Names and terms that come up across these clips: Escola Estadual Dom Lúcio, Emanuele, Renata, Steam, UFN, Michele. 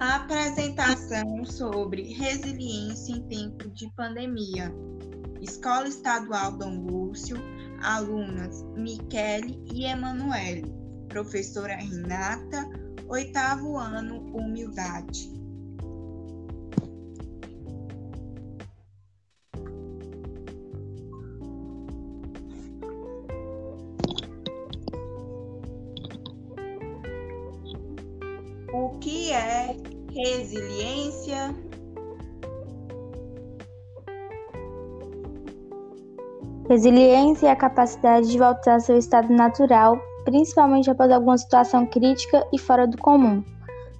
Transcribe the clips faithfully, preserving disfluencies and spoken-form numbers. a apresentação sobre resiliência em tempo de pandemia. Escola Estadual Dom Lúcio, alunas Michele e Emanuele, professora Renata, oitavo ano, Humildade. O que é resiliência? Resiliência é a capacidade de voltar ao seu estado natural, principalmente após alguma situação crítica e fora do comum.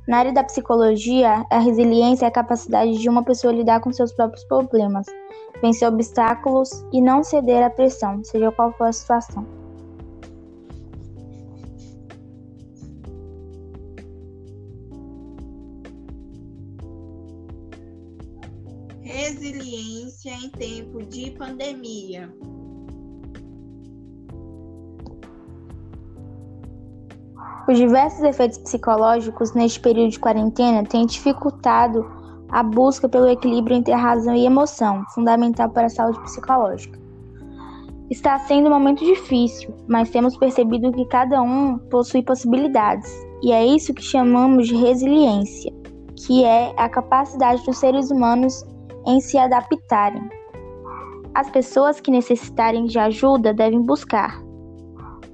Na área da psicologia, a resiliência é a capacidade de uma pessoa lidar com seus próprios problemas, vencer obstáculos e não ceder à pressão, seja qual for a situação. Resiliência em tempo de pandemia. Os diversos efeitos psicológicos neste período de quarentena têm dificultado a busca pelo equilíbrio entre a razão e a emoção, fundamental para a saúde psicológica. Está sendo um momento difícil, mas temos percebido que cada um possui possibilidades, e é isso que chamamos de resiliência, que é a capacidade dos seres humanos em se adaptarem. As pessoas que necessitarem de ajuda devem buscar.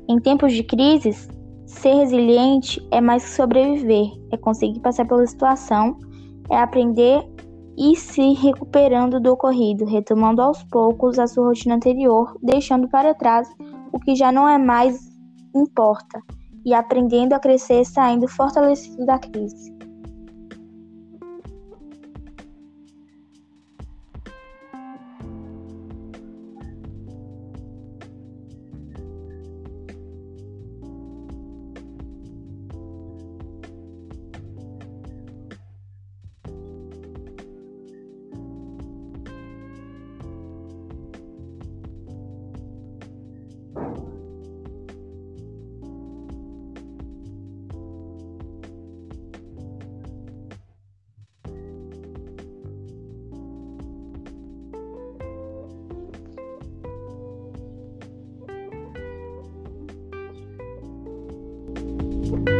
Em tempos de crises, ser resiliente é mais que sobreviver, é conseguir passar pela situação, é aprender e ir se recuperando do ocorrido, retomando aos poucos a sua rotina anterior, deixando para trás o que já não é mais importa e aprendendo a crescer, saindo fortalecido da crise. Thank you.